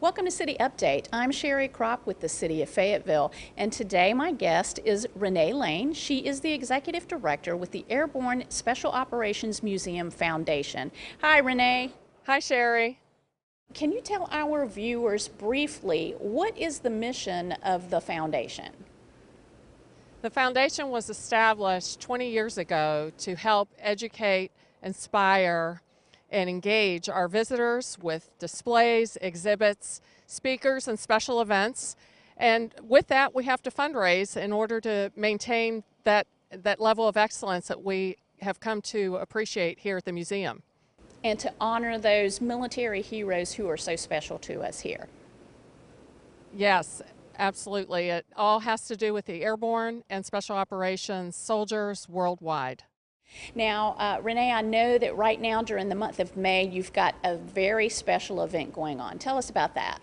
Welcome to City Update. I'm Sherry Kropp with the City of Fayetteville, and today my guest is Renee Lane. She is the Executive Director with the Airborne Special Operations Museum Foundation. Hi, Renee. Hi, Sherry. Can you tell our viewers briefly what is the mission of the foundation? The foundation was established 20 years ago to help educate, inspire, and engage our visitors with displays, exhibits, speakers, and special events. And with that, we have to fundraise in order to maintain that level of excellence that we have come to appreciate here at the museum. And to honor those military heroes who are so special to us here. Yes, absolutely. It all has to do with the airborne and special operations soldiers worldwide. Now, Renee, I know that right now during the month of May, you've got a very special event going on. Tell us about that.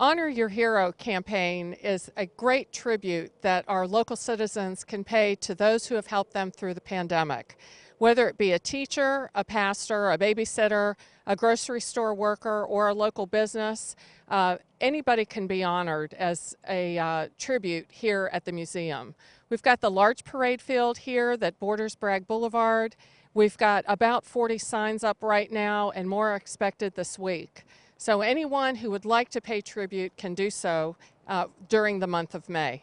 Honor Your Hero campaign is a great tribute that our local citizens can pay to those who have helped them through the pandemic, whether it be a teacher, a pastor, a babysitter, a grocery store worker, or a local business. Anybody can be honored as a tribute here at the museum. We've got the large parade field here that borders Bragg Boulevard. We've got about 40 signs up right now and more are expected this week. So anyone who would like to pay tribute can do so during the month of May.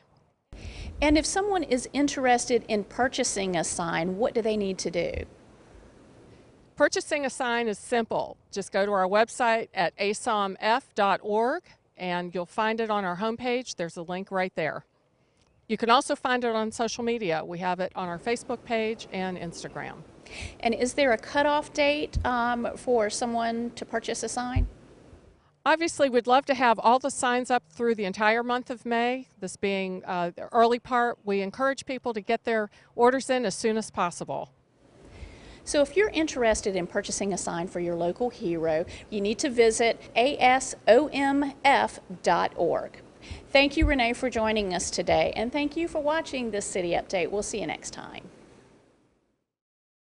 And if someone is interested in purchasing a sign, what do they need to do? Purchasing a sign is simple. Just go to our website at asomf.org and you'll find it on our homepage. There's a link right there. You can also find it on social media. We have it on our Facebook page and Instagram. And is there a cutoff date for someone to purchase a sign? Obviously, we'd love to have all the signs up through the entire month of May. This being the early part, we encourage people to get their orders in as soon as possible. So if you're interested in purchasing a sign for your local hero, you need to visit asomf.org. Thank you, Renee, for joining us today, and thank you for watching this City Update. We'll see you next time.